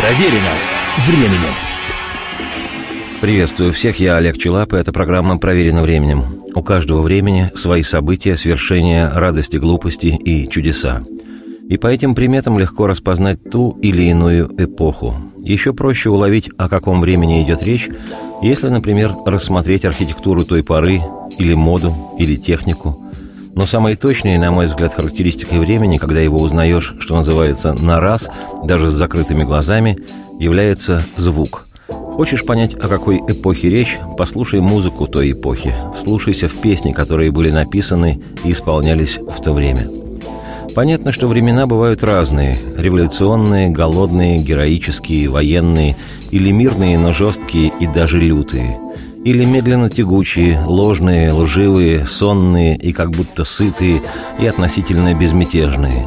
Проверено временем. Приветствую всех, я Олег Челап, и это программа «Проверено временем». У каждого времени свои события, свершения, радости, глупости и чудеса. И по этим приметам легко распознать ту или иную эпоху. Еще проще уловить, о каком времени идет речь, если, например, рассмотреть архитектуру той поры, или моду, или технику. Но самой точной, на мой взгляд, характеристикой времени, когда его узнаешь, что называется, на раз, даже с закрытыми глазами, является звук. Хочешь понять, о какой эпохе речь, послушай музыку той эпохи, вслушайся в песни, которые были написаны и исполнялись в то время. Понятно, что времена бывают разные – революционные, голодные, героические, военные, или мирные, но жесткие и даже лютые, или медленно тягучие, ложные, лживые, сонные и как будто сытые и относительно безмятежные.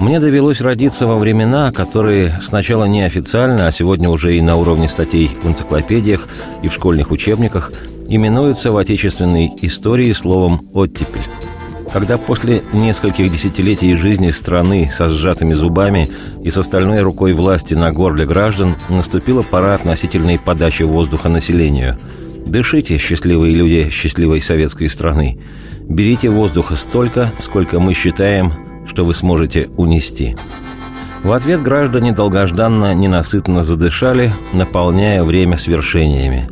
Мне довелось родиться во времена, которые сначала неофициально, а сегодня уже и на уровне статей в энциклопедиях и в школьных учебниках именуются в отечественной истории словом «оттепель». Когда после нескольких десятилетий жизни страны со сжатыми зубами и с остальной рукой власти на горле граждан наступила пора относительной подачи воздуха населению. Дышите, счастливые люди счастливой советской страны. Берите воздуха столько, сколько мы считаем, что вы сможете унести. В ответ граждане долгожданно, ненасытно задышали, наполняя время свершениями.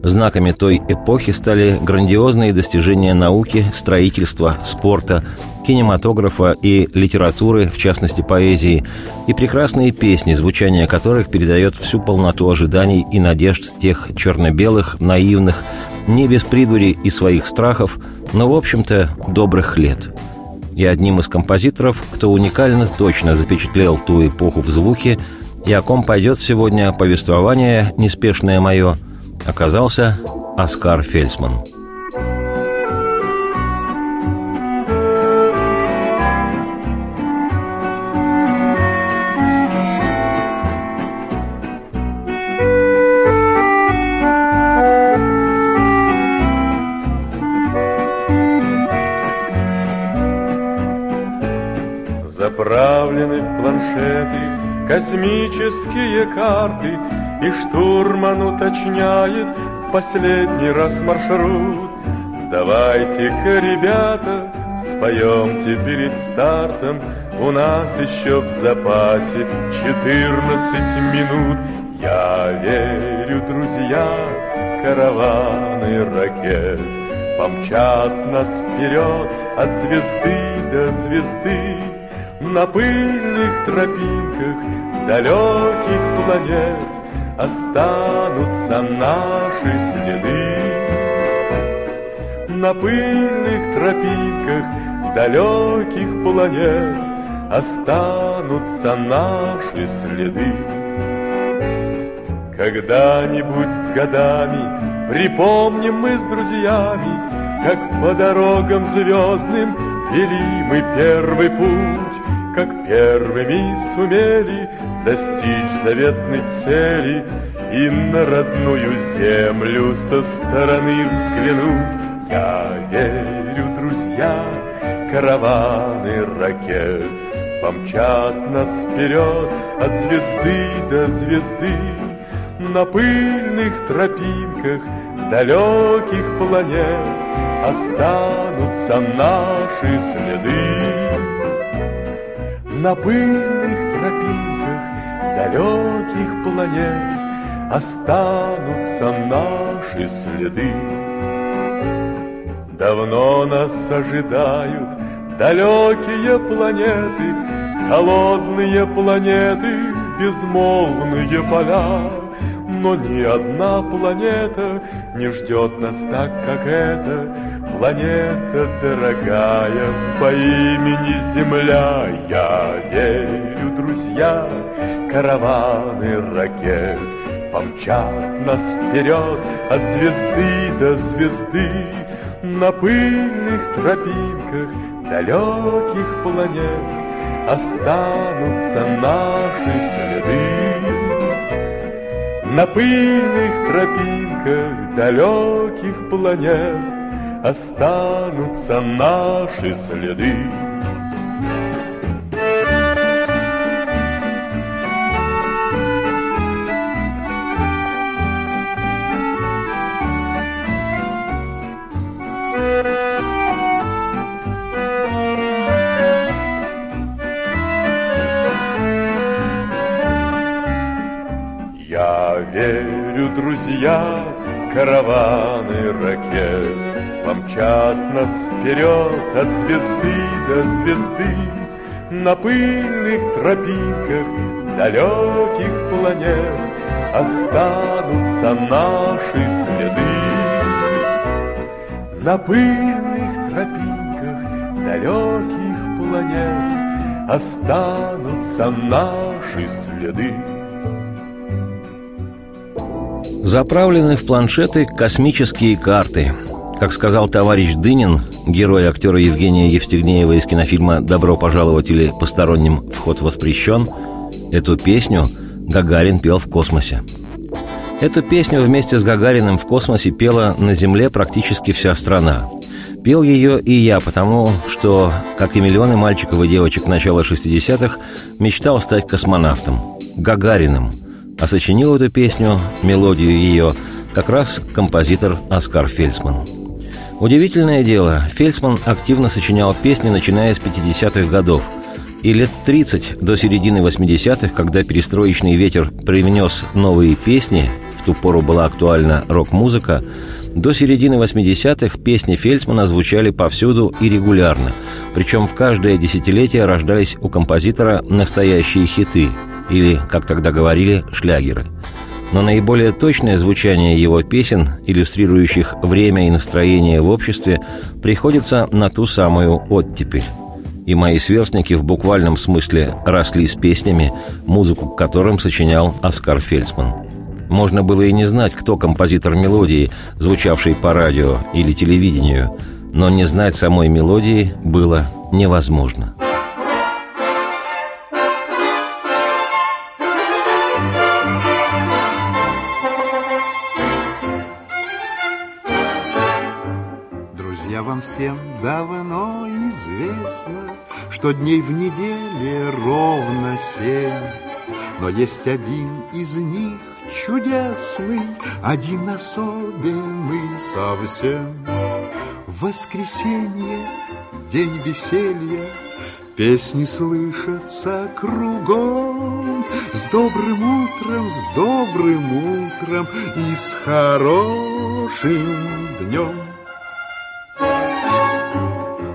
Знаками той эпохи стали грандиозные достижения науки, строительства, спорта, кинематографа и литературы, в частности поэзии, и прекрасные песни, звучание которых передает всю полноту ожиданий и надежд тех черно-белых, наивных, не без придури и своих страхов, но, в общем-то, добрых лет. И одним из композиторов, кто уникально точно запечатлел ту эпоху в звуке, и о ком пойдет сегодня повествование «Неспешное мое», оказался Оскар Фельцман. Заправлены в планшеты космические карты, и штурман уточняет в последний раз маршрут. Давайте-ка, ребята, споемте перед стартом, у нас еще в запасе 14 минут. Я верю, друзья, караваны ракет помчат нас вперед от звезды до звезды. На пыльных тропинках далеких планет останутся наши следы. На пыльных тропинках далеких планет останутся наши следы. Когда-нибудь с годами припомним мы с друзьями, как по дорогам звездным вели мы первый путь, как первыми сумели достичь заветной цели и на родную землю со стороны взглянуть. Я верю, друзья, караваны ракет помчат нас вперед от звезды до звезды. На пыльных тропинках далеких планет останутся наши следы. На пыльных тропинках далеких планет останутся наши следы. Давно нас ожидают далекие планеты, холодные планеты, безмолвные поля. Но ни одна планета не ждет нас так, как эта планета дорогая по имени Земля. Я верю, друзья, караваны ракет помчат нас вперед от звезды до звезды. На пыльных тропинках далеких планет останутся наши следы. На пыльных тропинках далеких планет останутся наши следы. верю, друзья, караваны ракет помчат нас вперед от звезды до звезды. На пыльных тропинках далеких планет останутся наши следы. На пыльных тропинках далеких планет останутся наши следы. Заправлены в планшеты космические карты. Как сказал товарищ Дынин, герой актера Евгения Евстигнеева из кинофильма «Добро пожаловать» или «Посторонним вход воспрещен», эту песню Гагарин пел в космосе. Эту песню вместе с Гагариным в космосе пела на Земле практически вся страна. Пел ее и я, потому что, как и миллионы мальчиков и девочек начала 60-х, мечтал стать космонавтом, Гагариным. А сочинил эту песню, мелодию ее, как раз композитор Оскар Фельцман. Удивительное дело, Фельцман активно сочинял песни, начиная с 50-х годов. И лет 30 до середины 80-х, когда перестроечный ветер привнес новые песни, в ту пору была актуальна рок-музыка, до середины 80-х песни Фельцмана звучали повсюду и регулярно. Причем в каждое десятилетие рождались у композитора настоящие хиты, или, как тогда говорили, шлягеры. Но наиболее точное звучание его песен, иллюстрирующих время и настроение в обществе, приходится на ту самую оттепель. И мои сверстники в буквальном смысле росли с песнями, музыку к которым сочинял Оскар Фельцман. Можно было и не знать, кто композитор мелодии, звучавшей по радио или телевидению, но не знать самой мелодии было невозможно. Всем давно известно, что дней в неделе ровно 7, но есть один из них чудесный, один особенный совсем. В воскресенье, день веселья, песни слышатся кругом. С добрым утром, с добрым утром и с хорошим днем.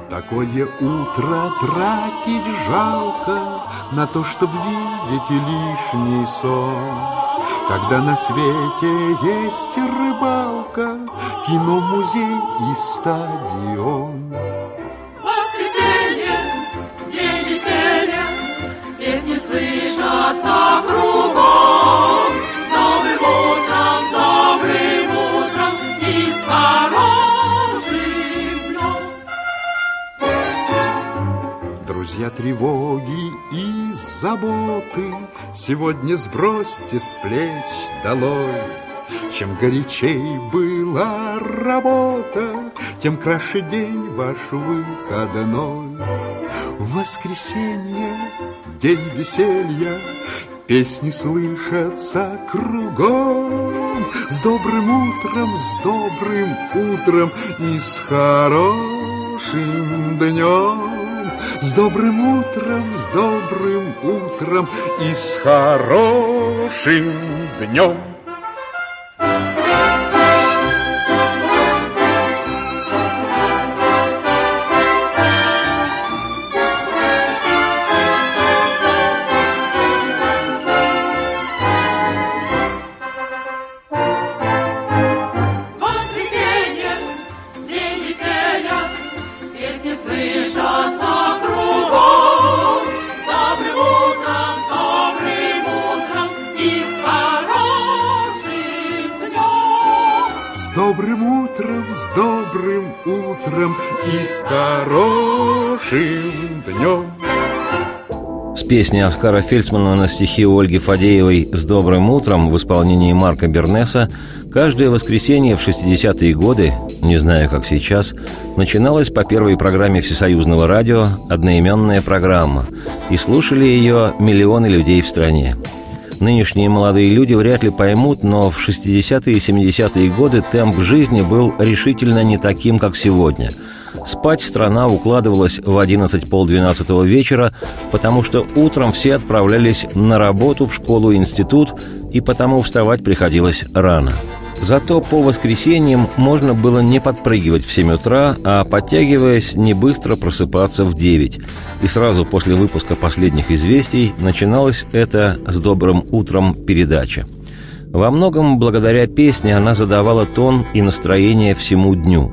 Такое утро тратить жалко на то, чтобы видеть лишний сон. Когда на свете есть рыбалка, кино, музей и стадион. Воскресенье, день веселья, песни слышатся кругом. С добрым утром, с добрым утром и с хорошим. Друзья тревоги и заботы, сегодня сбросьте с плеч долой. Чем горячей была работа, тем краше день ваш выходной. В воскресенье, день веселья, песни слышатся кругом. С добрым утром, с добрым утром и с хорошим днем. С добрым утром и с хорошим днем. С добрым утром и с хорошим днем. С песни Оскара Фельцмана на стихи Ольги Фадеевой «С добрым утром» в исполнении Марка Бернеса каждое воскресенье в 60-е годы, не знаю как сейчас, начиналась по первой программе Всесоюзного радио одноименная программа, и слушали ее миллионы людей в стране. Нынешние молодые люди вряд ли поймут, но в 60-е и 70-е годы темп жизни был решительно не таким, как сегодня. Спать страна укладывалась в 11-12 вечера, потому что утром все отправлялись на работу, в школу, институт, и потому вставать приходилось рано. Зато по воскресеньям можно было не подпрыгивать в 7 утра, а, подтягиваясь, не быстро просыпаться в 9. И сразу после выпуска «Последних известий» начиналась эта «С добрым утром» передача. Во многом благодаря песне она задавала тон и настроение всему дню.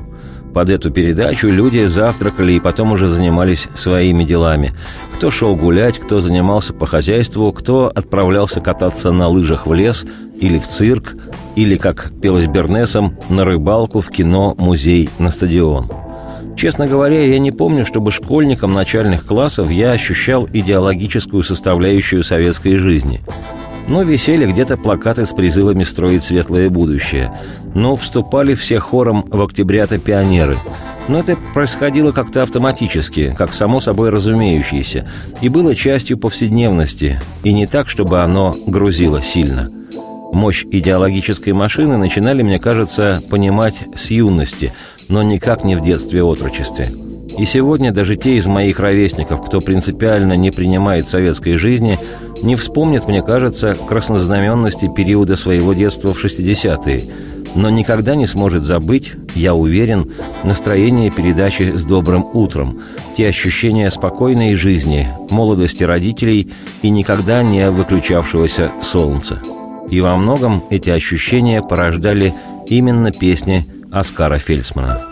Под эту передачу люди завтракали и потом уже занимались своими делами. Кто шел гулять, кто занимался по хозяйству, кто отправлялся кататься на лыжах в лес или в цирк, или, как пелось Бернесом, на рыбалку, в кино, музей, на стадион. Честно говоря, я не помню, чтобы школьником начальных классов я ощущал идеологическую составляющую советской жизни. Но висели где-то плакаты с призывами строить светлое будущее. Но вступали все хором в октябрята пионеры. Но это происходило как-то автоматически, как само собой разумеющееся, и было частью повседневности, и не так, чтобы оно грузило сильно. Мощь идеологической машины начинали, мне кажется, понимать с юности, но никак не в детстве-отрочестве. И сегодня даже те из моих ровесников, кто принципиально не принимает советской жизни, не вспомнят, мне кажется, краснознаменности периода своего детства в 60-е, но никогда не сможет забыть, я уверен, настроение передачи «С добрым утром», те ощущения спокойной жизни, молодости родителей и никогда не выключавшегося солнца. И во многом эти ощущения порождали именно песни Оскара Фельцмана.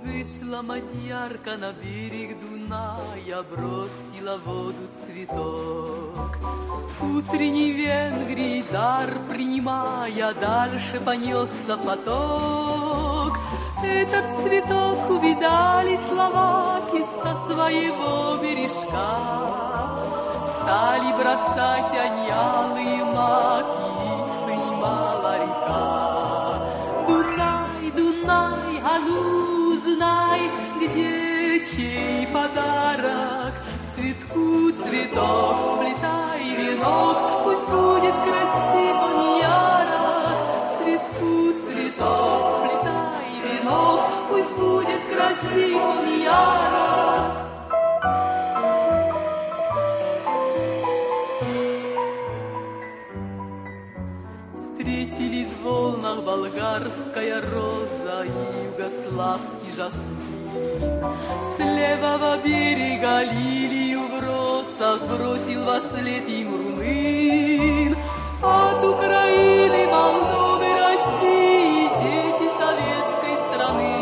Вышла мадьярка на берег Дуная, бросила в воду цветок. Утренний Венгрии дар принимая, дальше понесся поток. Этот цветок увидали словаки со своего бережка. Стали бросать они алые маки, их принимала река. Дунай, Дунай, а ну знай, где чей подарок. Цветку цветок сплетай венок, пусть будет красив он ярок. Цветку цветок сплетай венок, пусть будет красив он ярок. Встретились в волнах болгарская роза и югославский жасмин. С левого берега лилию в росах бросил во след им румын. От Украины, Молдовы, России дети советской страны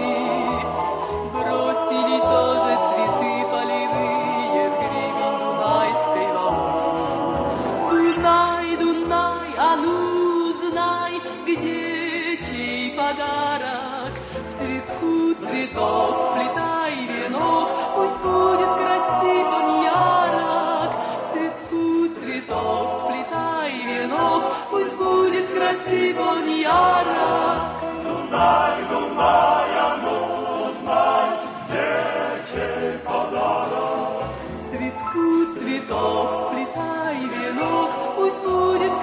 бросили тоже цветы полевые в гребень дунайской волны. Дунай, Дунай, а ну знай, где чей подарок. Цветку цветок сплетай венок, пусть будет красив он ярок. Цветку цветок сплетай венок, пусть будет красив он ярок. Дунай, Дунай, а ну знай, где чей подарок. Цветку цветок сплетай венок, пусть будет красив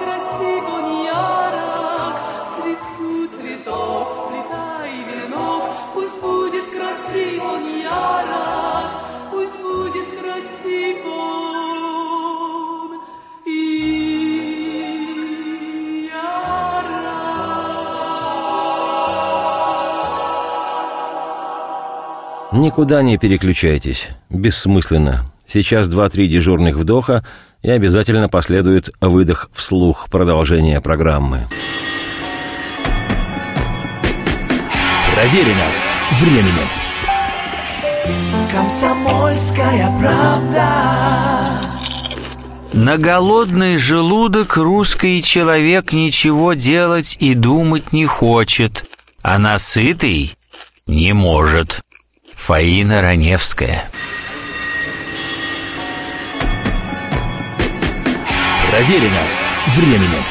он ярок. Цветку цветок сплетай венок, пусть будет красив он ярок. Пусть будет красив он и ярок. Никуда не переключайтесь. Бессмысленно. Сейчас 2-3 дежурных вдоха, и обязательно последует выдох вслух. Продолжение программы. Проверено временем. Комсомольская правда. На голодный желудок русский человек ничего делать и думать не хочет, а на сытый не может. Фаина Раневская. Проверено временем.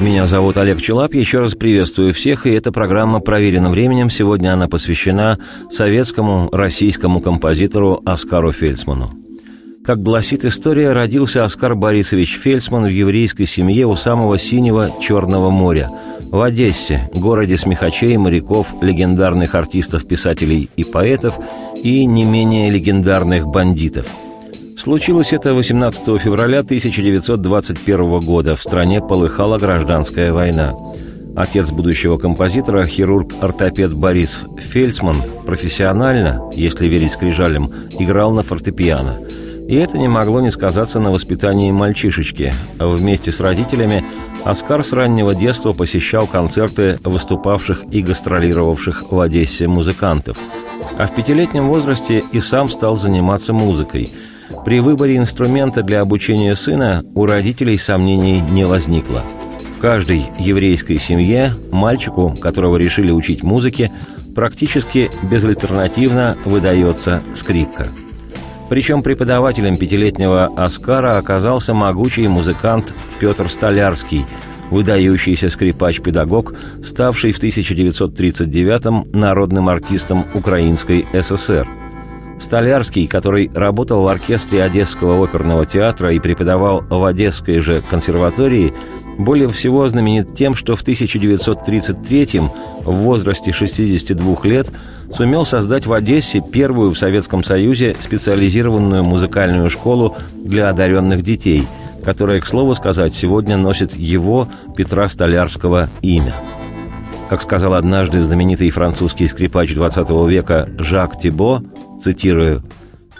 Меня зовут Олег Челап. Еще раз приветствую всех, и эта программа проверена временем. Сегодня она посвящена советскому российскому композитору Оскару Фельцману. Как гласит история, родился Оскар Борисович Фельцман в еврейской семье у самого синего Черного моря, в Одессе, городе смехачей, моряков, легендарных артистов, писателей и поэтов и не менее легендарных бандитов. Случилось это 18 февраля 1921 года. В стране полыхала гражданская война. Отец будущего композитора, хирург-ортопед Борис Фельцман, профессионально, если верить скрижалям, играл на фортепиано. И это не могло не сказаться на воспитании мальчишечки. Вместе с родителями Оскар с раннего детства посещал концерты выступавших и гастролировавших в Одессе музыкантов. А в пятилетнем возрасте и сам стал заниматься музыкой. При выборе инструмента для обучения сына у родителей сомнений не возникло. В каждой еврейской семье мальчику, которого решили учить музыке, практически безальтернативно выдается скрипка. Причем преподавателем пятилетнего Оскара оказался могучий музыкант Петр Столярский, выдающийся скрипач-педагог, ставший в 1939-м народным артистом Украинской ССР. Столярский, который работал в оркестре Одесского оперного театра и преподавал в Одесской же консерватории, более всего знаменит тем, что в 1933-м, в возрасте 62 лет, сумел создать в Одессе первую в Советском Союзе специализированную музыкальную школу для одаренных детей, которая, к слову сказать, сегодня носит его, Петра Столярского, имя. Как сказал однажды знаменитый французский скрипач XX века Жак Тибо, цитирую,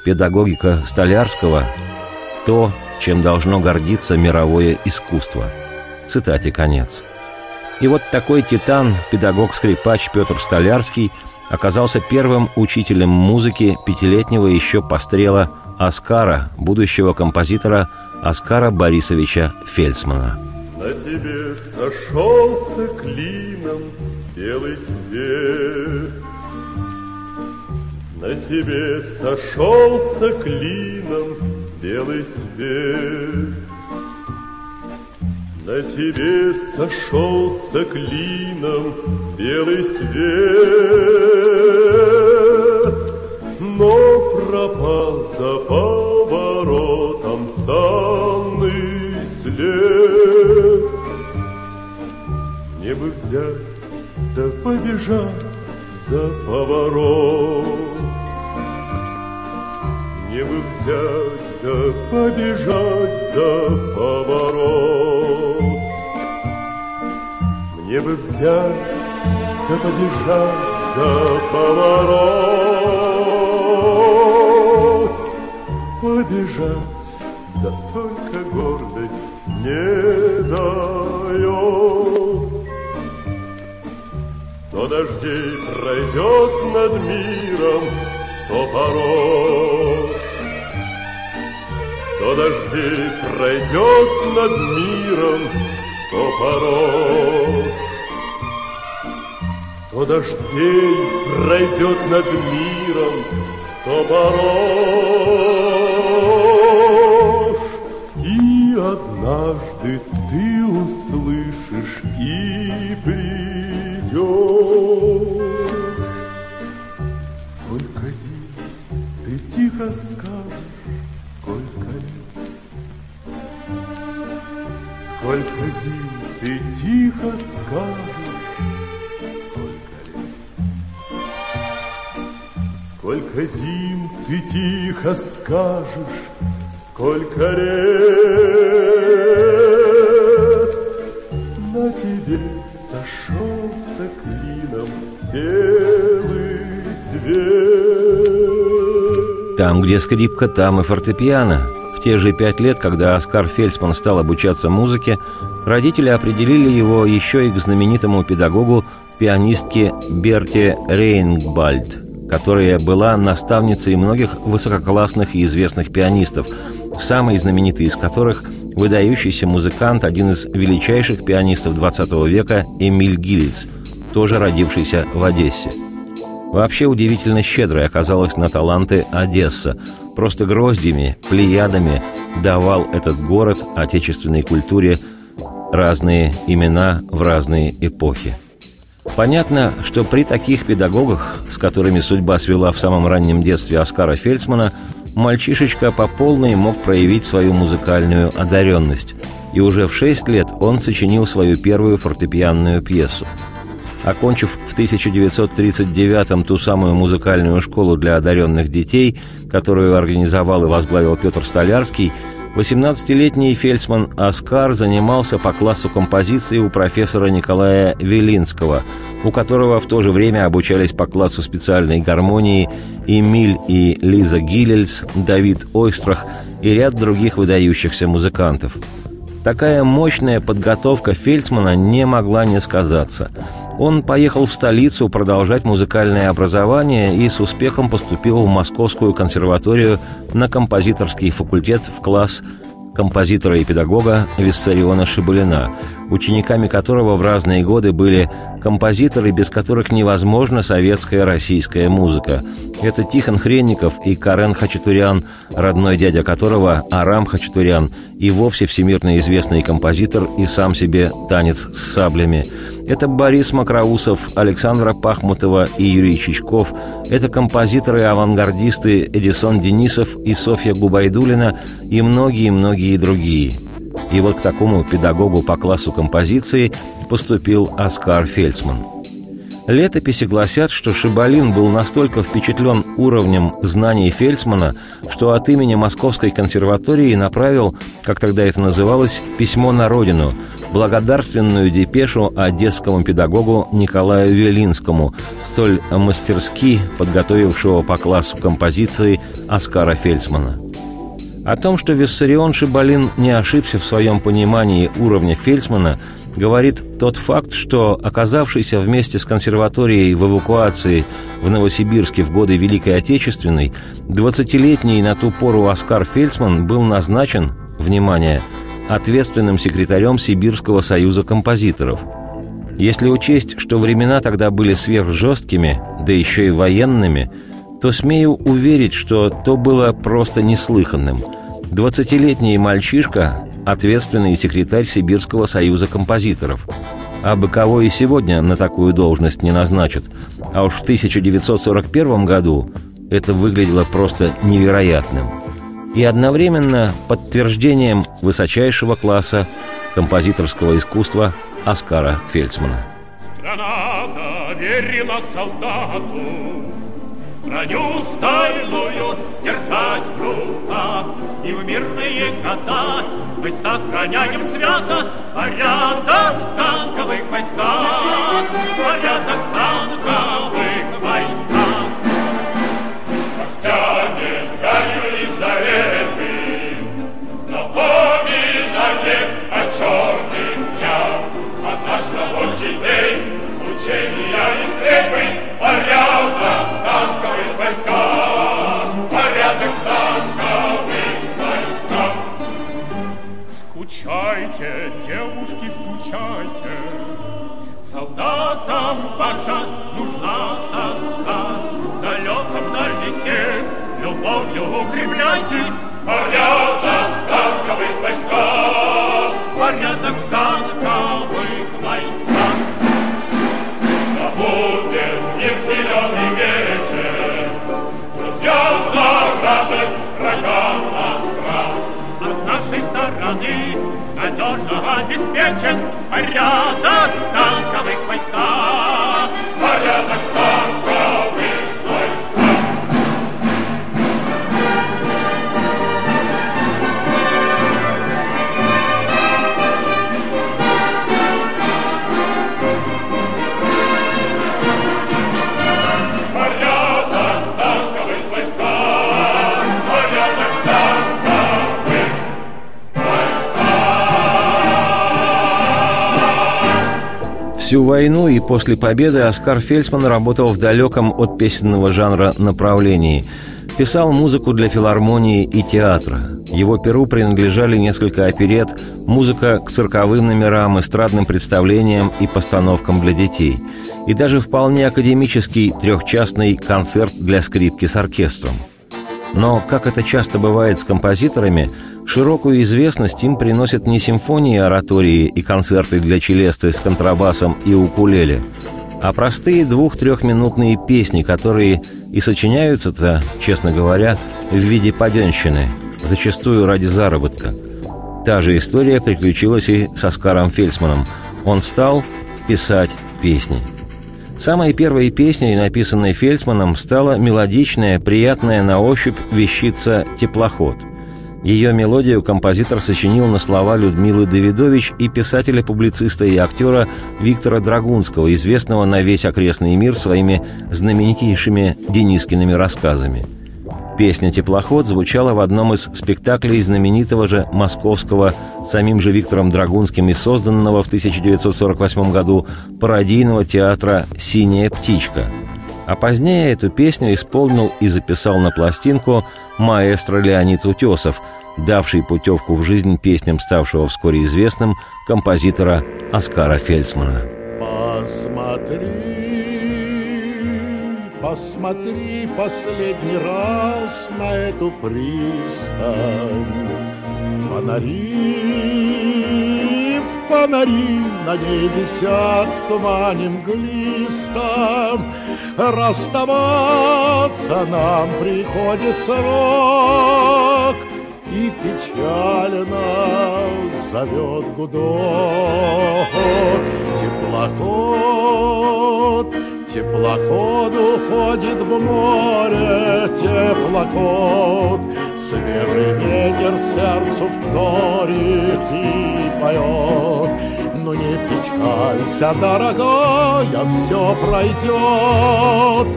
«Педагогика Столярского – то, чем должно гордиться мировое искусство». Цитате конец. И вот такой титан, педагог-скрипач Петр Столярский, оказался первым учителем музыки пятилетнего еще пострела Оскара, будущего композитора Оскара Борисовича Фельцмана. На тебе сошелся клином белый свет. На тебе сошелся клином белый свет. На тебе сошелся клином белый свет. Но пропал за поворотом санный след. Мне бы взять, да побежать за поворот. Не бы взять, да побежать за поворот. Мне бы взять, да побежать за поворот. Побежать, да только гордость не дает. Сто дождей пройдет над миром, сто порог. Сто дождей пройдет над миром, сто порог. Сто дождей пройдет над миром, сто порог. И однажды ты услышишь и придешь. Сколько зим ты тихо скажешь, сколько лет. Сколько зим ты тихо скажешь, сколько лет. Сколько зим ты тихо скажешь, сколько лет. На тебе сошелся клином белый свет. Там, где скрипка, там и фортепиано. В те же 5 лет, когда Оскар Фельцман стал обучаться музыке, родители определили его еще и к знаменитому педагогу, пианистке Берте Рейнбальд, которая была наставницей многих высококлассных и известных пианистов, самый знаменитый из которых – выдающийся музыкант, один из величайших пианистов XX века Эмиль Гилельс, тоже родившийся в Одессе. Вообще удивительно щедрой оказалась на таланты Одесса. Просто гроздями, плеядами давал этот город отечественной культуре Разные имена в разные эпохи. Понятно, что при таких педагогах, с которыми судьба свела в самом раннем детстве Оскара Фельцмана, мальчишечка по полной мог проявить свою музыкальную одаренность. И уже в 6 лет он сочинил свою первую фортепианную пьесу. Окончив в 1939-м ту самую музыкальную школу для одаренных детей, которую организовал и возглавил Петр Столярский, 18-летний Фельцман Оскар занимался по классу композиции у профессора Николая Вилинского, у которого в то же время обучались по классу специальной гармонии Эмиль и Лиза Гилельс, Давид Ойстрах и ряд других выдающихся музыкантов. Такая мощная подготовка Фельцмана не могла не сказаться. Он поехал в столицу продолжать музыкальное образование и с успехом поступил в Московскую консерваторию на композиторский факультет в класс композитора и педагога Виссариона Шибалина, учениками которого в разные годы были композиторы, без которых невозможна советская российская музыка. Это Тихон Хренников и Карен Хачатурян, родной дядя которого Арам Хачатурян, и вовсе всемирно известный композитор и сам себе танец с саблями. Это Борис Макраусов, Александра Пахмутова и Юрий Чичков. Это композиторы-авангардисты Эдисон Денисов и Софья Губайдулина и многие-многие другие. И вот к такому педагогу по классу композиции поступил Оскар Фельцман. Летописи гласят, что Шибалин был настолько впечатлен уровнем знаний Фельцмана, что от имени Московской консерватории направил, как тогда это называлось, письмо на родину, благодарственную депешу одесскому педагогу Николаю Вилинскому, столь мастерски подготовившего по классу композиции Оскара Фельцмана. О том, что Виссарион Шибалин не ошибся в своем понимании уровня Фельцмана, говорит тот факт, что оказавшийся вместе с консерваторией в эвакуации в Новосибирске в годы Великой Отечественной, 20-летний на ту пору Оскар Фельцман был назначен, внимание, ответственным секретарем Сибирского союза композиторов. Если учесть, что времена тогда были сверхжесткими, да еще и военными, то смею уверить, что то было просто неслыханным. 20-летний мальчишка – ответственный секретарь Сибирского союза композиторов. А бы кого и сегодня на такую должность не назначат. А уж в 1941 году это выглядело просто невероятным. И одновременно подтверждением высочайшего класса композиторского искусства Оскара Фельцмана. Страна доверена солдату, броню стальную держать в руках, и в мирные года мы сохраняем свято порядок в танковых войсках, порядок в танковых войсках. Как тянет горю Елизаветы, напоминание о черных днях, а наш рабочий день учения и стрельбы, порядок в танковых войсках, порядок в танковых войсках. Скучайте, девушки, скучайте, солдатам ваша нужна тоска. В далеком далеке любовью укрепляйте, порядок в танковых войсках, порядок в танковых войсках. Да будет зеленый вечер, друзьям на радость, врагам на страх. А с нашей стороны надежно обеспечен порядок в танковых войсках, порядок в танковых Всю войну и после победы Оскар Фельцман работал в далеком от песенного жанра направлении. Писал музыку для филармонии и театра. Его перу принадлежали несколько оперет, музыка к цирковым номерам, эстрадным представлениям и постановкам для детей. И даже вполне академический трехчастный концерт для скрипки с оркестром. Но, как это часто бывает с композиторами, Широкую известность им приносят не симфонии, оратории и концерты для челесты с контрабасом и укулеле, а простые 2-3-минутные песни, которые и сочиняются-то, честно говоря, в виде паденщины, зачастую ради заработка. Та же история приключилась и с Оскаром Фельцманом. Он стал писать песни. Самой первой песней, написанной Фельцманом, стала мелодичная, приятная на ощупь вещица «Теплоход». Ее мелодию композитор сочинил на слова Людмилы Давидович и писателя-публициста и актера Виктора Драгунского, известного на весь окрестный мир своими знаменитейшими Денискиными рассказами. Песня «Теплоход» звучала в одном из спектаклей знаменитого же московского, самим же Виктором Драгунским и созданного в 1948 году пародийного театра «Синяя птичка». А позднее эту песню исполнил и записал на пластинку маэстро Леонид Утесов, давший путевку в жизнь песням ставшего вскоре известным композитора Оскара Фельцмана. Посмотри последний раз на эту пристань. Фонари на ней висят в тумане мглистом. Расставаться нам приходится срок, и печально зовет гудок. Теплоход уходит в море, теплоход. Свежий ветер сердцу вторит и поет. Ну не печалься, дорогая, все пройдет.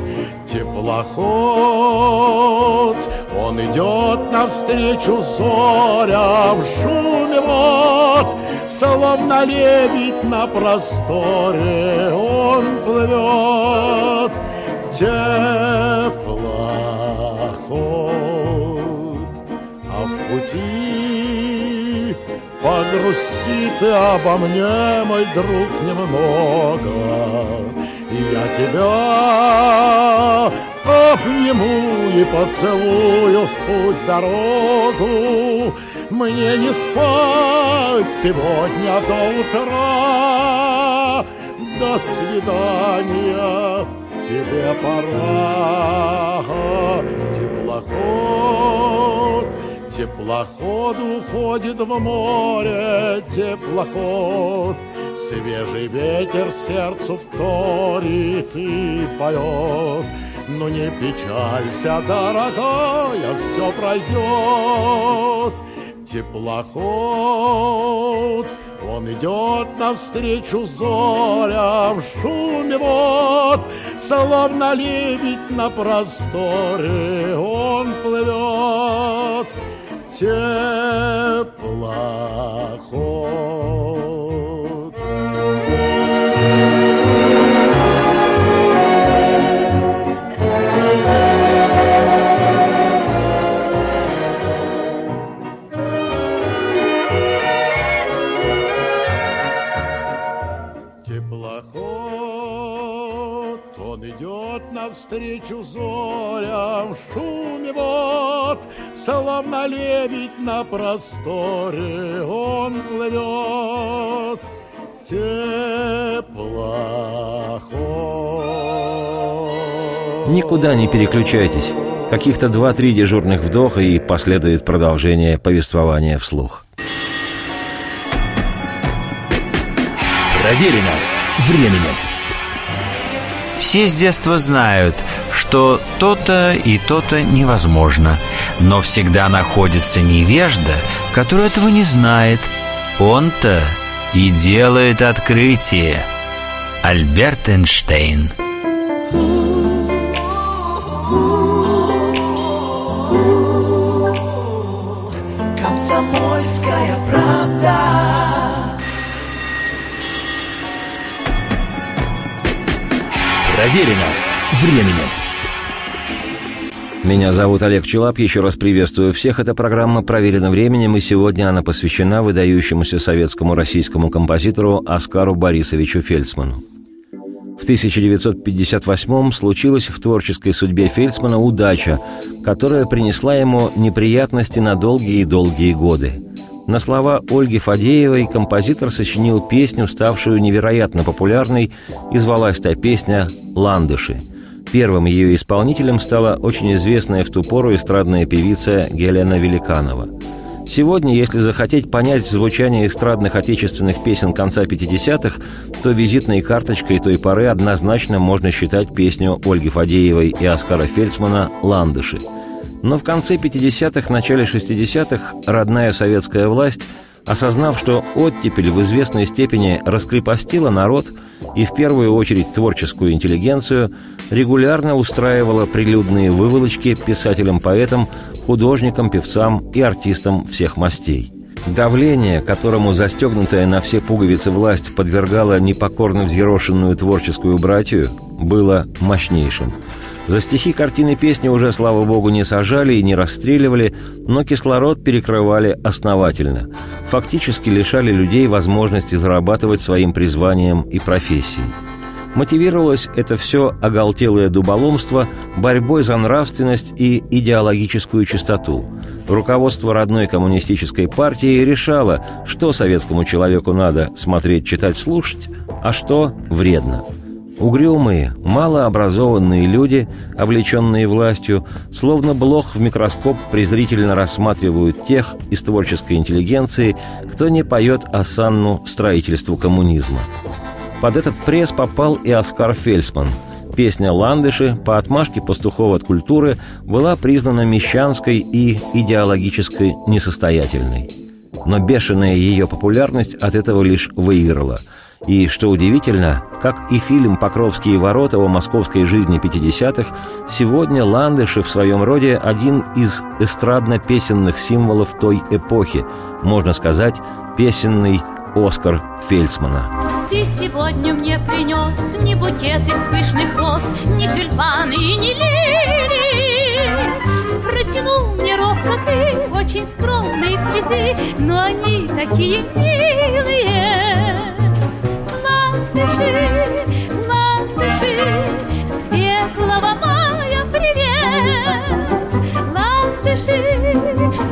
Теплоход, он идет навстречу зорям, шуме вод, словно лебедь на просторе он плывет. Теплоход, а в пути погрусти ты обо мне, мой друг, немного, и я тебя обниму и поцелую в путь дорогу. Мне не спать сегодня до утра. До свидания, тебе пора. Теплоход, теплоход уходит в море, теплоход. Свежий ветер сердцу вторит и поет. Ну не печалься, дорогая, все пройдет. Теплоход, он идет навстречу зорям, шуме вод, словно лебедь на просторе он плывет. Теплоход. Встречу зорям, шуме вод, словно лебедь на просторе он плывет. Теплоход. Никуда не переключайтесь. Каких-то 2-3 дежурных вдоха, и последует продолжение повествования вслух. Проверено временем. Все с детства знают, что то-то и то-то невозможно, но всегда находится невежда, который этого не знает. Он-то и делает открытие. Альберт Эйнштейн. Комсомольская правда. Проверено временем. Меня зовут Олег Челап. Еще раз приветствую всех. Эта программа «Проверено временем», и сегодня она посвящена выдающемуся советскому российскому композитору Оскару Борисовичу Фельцману. В 1958-м случилась в творческой судьбе Фельцмана удача, которая принесла ему неприятности на долгие-долгие годы. На слова Ольги Фадеевой композитор сочинил песню, ставшую невероятно популярной, и звалась та песня «Ландыши». Первым ее исполнителем стала очень известная в ту пору эстрадная певица Гелена Великанова. Сегодня, если захотеть понять звучание эстрадных отечественных песен конца 50-х, то визитной карточкой той поры однозначно можно считать песню Ольги Фадеевой и Оскара Фельцмана «Ландыши». Но в конце 50-х, начале 60-х родная советская власть, осознав, что оттепель в известной степени раскрепостила народ и в первую очередь творческую интеллигенцию, регулярно устраивала прилюдные выволочки писателям-поэтам, художникам, певцам и артистам всех мастей. Давление, которому застегнутая на все пуговицы власть подвергала непокорно взъерошенную творческую братью, было мощнейшим. За стихи, картины, песни уже, слава богу, не сажали и не расстреливали, но кислород перекрывали основательно. Фактически лишали людей возможности зарабатывать своим призванием и профессией. Мотивировалось это все оголтелое дуболомство борьбой за нравственность и идеологическую чистоту. Руководство родной коммунистической партии решало, что советскому человеку надо смотреть, читать, слушать, а что вредно. Угрюмые, малообразованные люди, облеченные властью, словно блох в микроскоп презрительно рассматривают тех из творческой интеллигенции, кто не поет осанну строительству коммунизма. Под этот пресс попал и Оскар Фельцман. Песня «Ландыши» по отмашке пастухов от культуры была признана мещанской и идеологически несостоятельной. Но бешеная ее популярность от этого лишь выиграла. И, что удивительно, как и фильм «Покровские ворота» о московской жизни 50-х, сегодня «Ландыши» в своем роде один из эстрадно-песенных символов той эпохи, можно сказать, песенный Оскар Фельцмана. Ты сегодня мне принес не букет из пышных роз, не тюльпаны и не лилии. Протянул мне робко ты очень скромные цветы, но они такие милые. Ландыши, ландыши, светлого мая привет. Ландыши,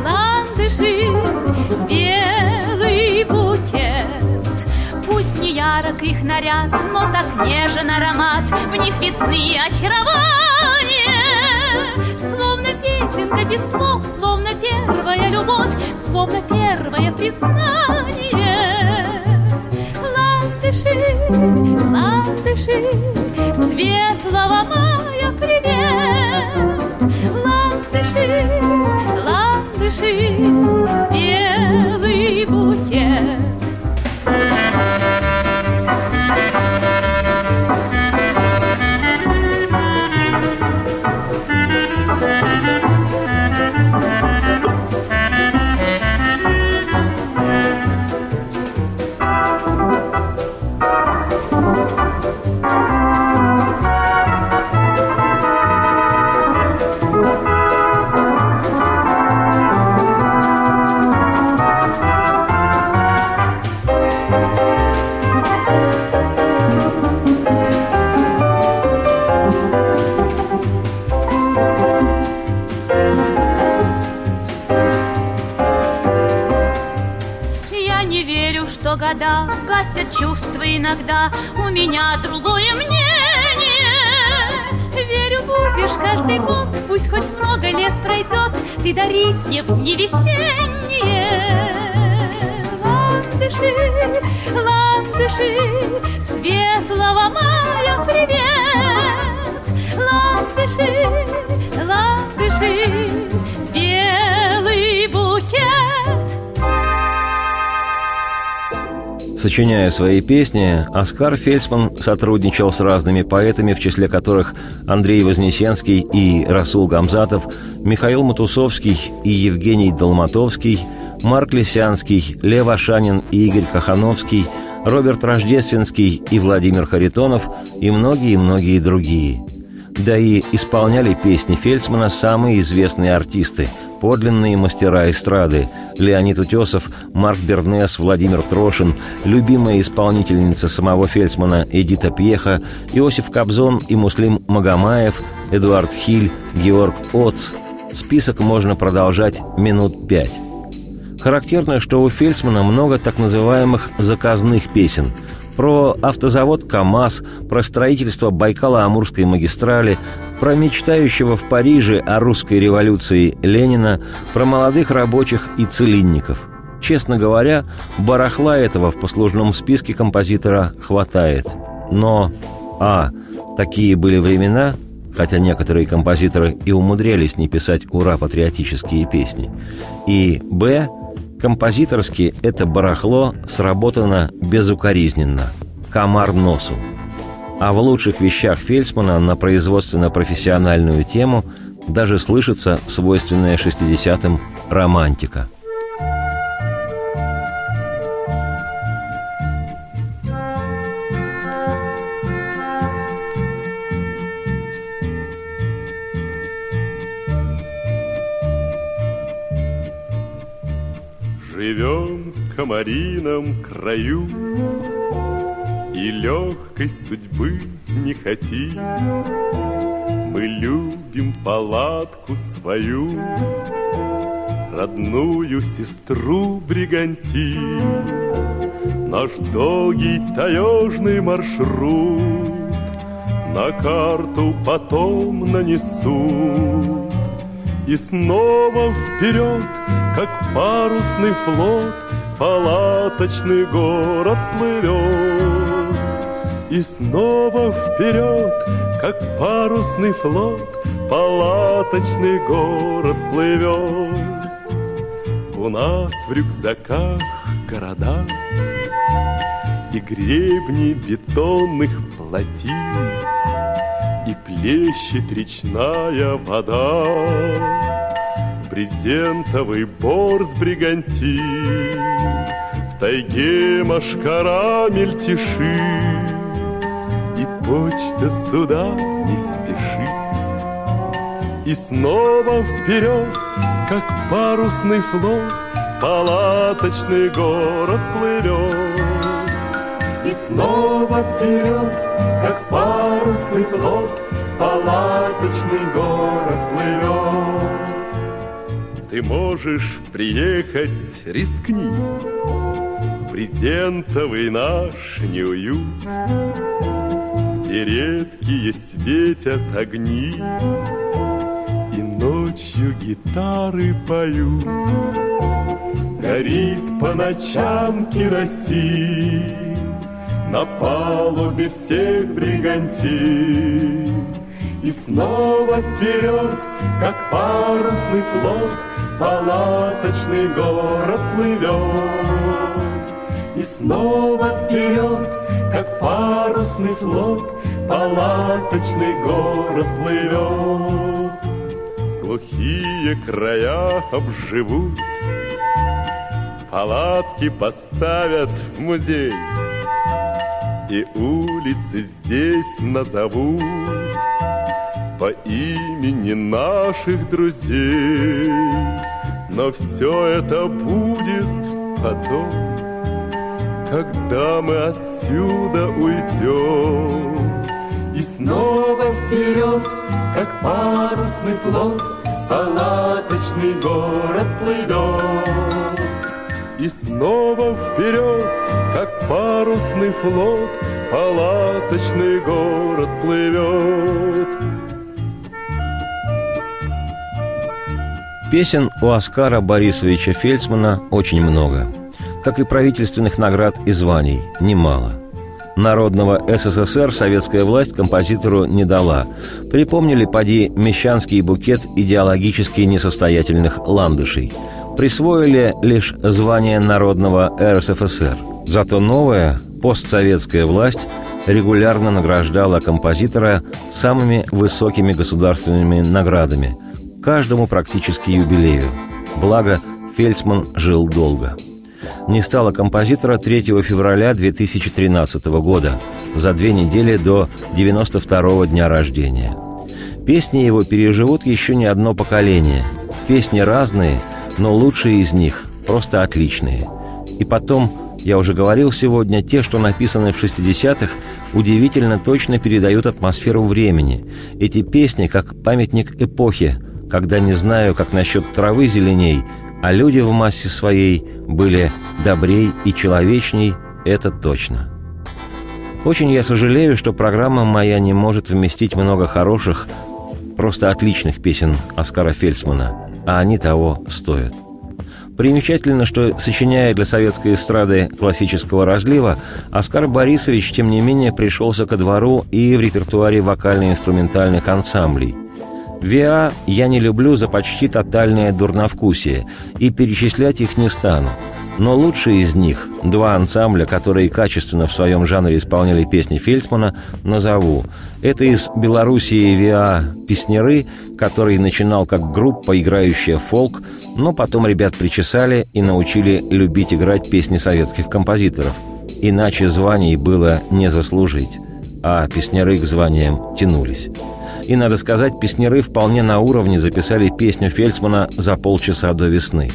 ландыши, белый букет. Пусть не ярок их наряд, но так нежен аромат, в них весны очарования. Словно песенка без слов, словно первая любовь, словно первое признание. Ландыши, ландыши, светлого мая привет. Ландыши, ландыши, белый букет. Гасят чувства иногда, у меня другое мнение. Верю, будешь каждый год, пусть хоть много лет пройдет, ты дарить мне в дни весенние. Ландыши, ландыши, светлого мая привет. Ландыши, ландыши, белый букет. Сочиняя свои песни, Оскар Фельцман сотрудничал с разными поэтами, в числе которых Андрей Вознесенский и Расул Гамзатов, Михаил Матусовский и Евгений Долматовский, Марк Лисянский, Лев Ашанин и Игорь Кахановский, Роберт Рождественский и Владимир Харитонов и многие-многие другие. Да и исполняли песни Фельцмана самые известные артисты, Подлинные мастера эстрады – Леонид Утесов, Марк Бернес, Владимир Трошин, любимая исполнительница самого Фельцмана Эдита Пьеха, Иосиф Кобзон и Муслим Магомаев, Эдуард Хиль, Георг Оц. Список можно продолжать минут 5. Характерно, что у Фельцмана много так называемых «заказных песен». Про автозавод «КамАЗ», про строительство Байкало-Амурской магистрали, про мечтающего в Париже о русской революции Ленина, про молодых рабочих и целинников. Честно говоря, барахла этого в послужном списке композитора хватает. Но такие были времена, хотя некоторые композиторы и умудрялись не писать ура-патриотические песни, и б. Композиторски это барахло сработано безукоризненно, комар носу. А в лучших вещах Фельцмана на производственно-профессиональную тему даже слышится свойственная 60-м романтика. Живем в комарином краю, и легкой судьбы не хотим. Мы любим палатку свою, родную сестру Бриганти. Наш долгий таежный маршрут на карту потом нанесут. И снова вперед, как парусный флот, палаточный город плывет. И снова вперед, как парусный флот, палаточный город плывет. У нас в рюкзаках города и гребни бетонных плотин, и плещет речная вода, брезентовый борт бригантин. В тайге машкара мельтешит, и почта суда не спешит. И снова вперед, как парусный флот, палаточный город плывет. И снова вперед, как парусный флот, палаточный город плывет. Ты можешь приехать, рискни, в брезентовый наш неуют, где редкие светят огни, и ночью гитары поют. Горит по ночам керосин на палубе всех бригантин. И снова вперед, как парусный флот, палаточный город плывет. И снова вперед, как парусный флот, палаточный город плывет. Глухие края обживут, палатки поставят в музей, и улицы здесь назовут по имени наших друзей. Но все это будет потом, когда мы отсюда уйдем. И снова вперед, как парусный флот, палаточный город плывет. И снова вперед, как парусный флот, палаточный город плывет. Песен у Оскара Борисовича Фельцмана очень много, как и правительственных наград и званий немало. Народного СССР советская власть композитору не дала. Припомнили, поди, мещанский букет идеологически несостоятельных ландышей. Присвоили лишь звание народного РСФСР. Зато новая, постсоветская власть регулярно награждала композитора самыми высокими государственными наградами, каждому практически юбилею. Благо, Фельцман жил долго. Не стало композитора 3 февраля 2013 года, за 2 недели до 92-го дня рождения. Песни его переживут еще не одно поколение – Песни разные, но лучшие из них просто отличные. И потом, я уже говорил сегодня, те, что написаны в 60-х, удивительно точно передают атмосферу времени. Эти песни как памятник эпохи, когда не знаю, как насчет травы зеленей, а люди в массе своей были добрей и человечней, это точно. Очень я сожалею, что программа моя не может вместить много хороших, просто отличных песен Оскара Фельцмана, а они того стоят. Примечательно, что, сочиняя для советской эстрады классического разлива, Оскар Борисович, тем не менее, пришелся ко двору и в репертуаре вокально-инструментальных ансамблей. «Виа» я не люблю за почти тотальное дурновкусие, и перечислять их не стану. Но лучшие из них, два ансамбля, которые качественно в своем жанре исполняли песни Фельцмана, назову. Это из Белоруссии «Виа» песняры, который начинал как группа, играющая фолк, но потом ребят причесали и научили любить играть песни советских композиторов. Иначе званий было не заслужить, а песняры к званиям тянулись. И, надо сказать, песняры вполне на уровне записали песню Фельцмана за полчаса до весны.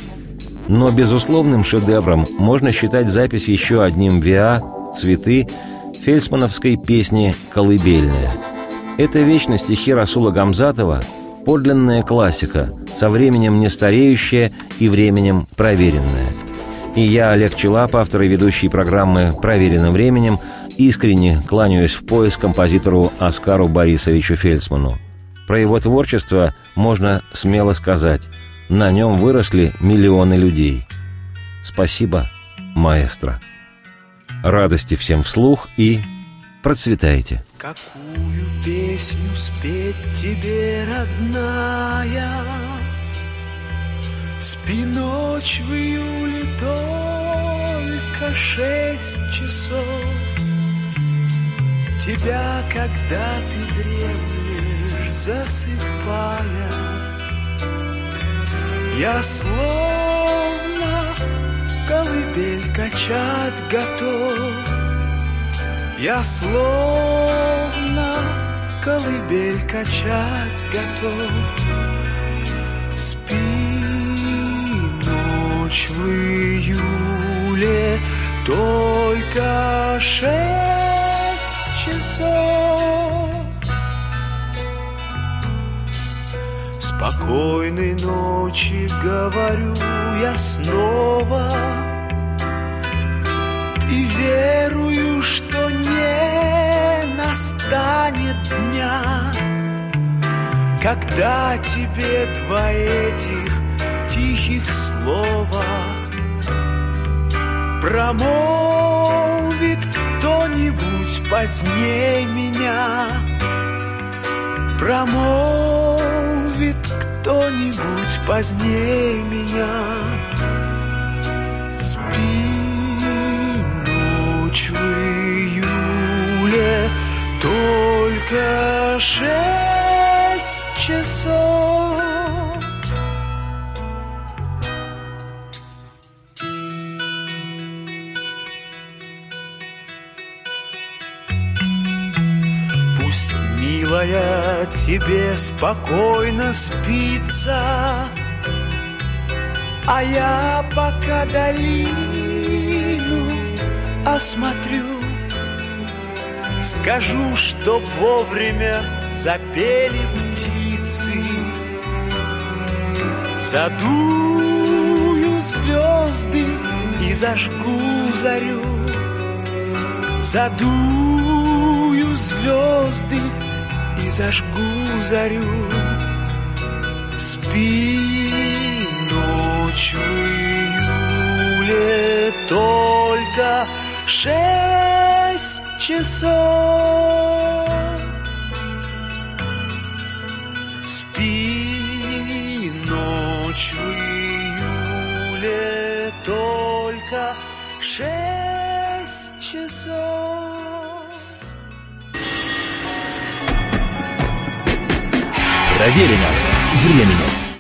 Но безусловным шедевром можно считать запись еще одним «Виа» «Цветы» фельцмановской песни «Колыбельная». Это вечно стихи Расула Гамзатова, подлинная классика, со временем не стареющая и временем проверенная. И я, Олег Челап, автор и ведущий программы «Проверенным временем», искренне кланяюсь в пояс композитору Оскару Борисовичу Фельцману. Про его творчество можно смело сказать: на нем выросли миллионы людей. Спасибо, маэстро. Радости всем вслух и процветайте. Какую песню спеть тебе, родная? Спи ночь в июле только 6 часов. Тебя, когда ты дремлешь, засыпая, я словно колыбель качать готов. Я словно колыбель качать готов. Спи ночь в июле только 6 часов. Спокойной ночи говорю я снова и верую, что не настанет дня, когда тебе два этих тихих слова промолвит кто-нибудь позднее меня, промолвит кто-нибудь позднее меня. Спи ночь в июле только 6 часов. Пусть, милая, тебе спокойно спится, а я пока долину осмотрю, скажу, что вовремя запели птицы, задую звезды и зажгу зарю, задую звезды и зажгу зарю. Спи ночь в июле только 6 часов. Спи ночь в июле только 6 часов. Проверено временем.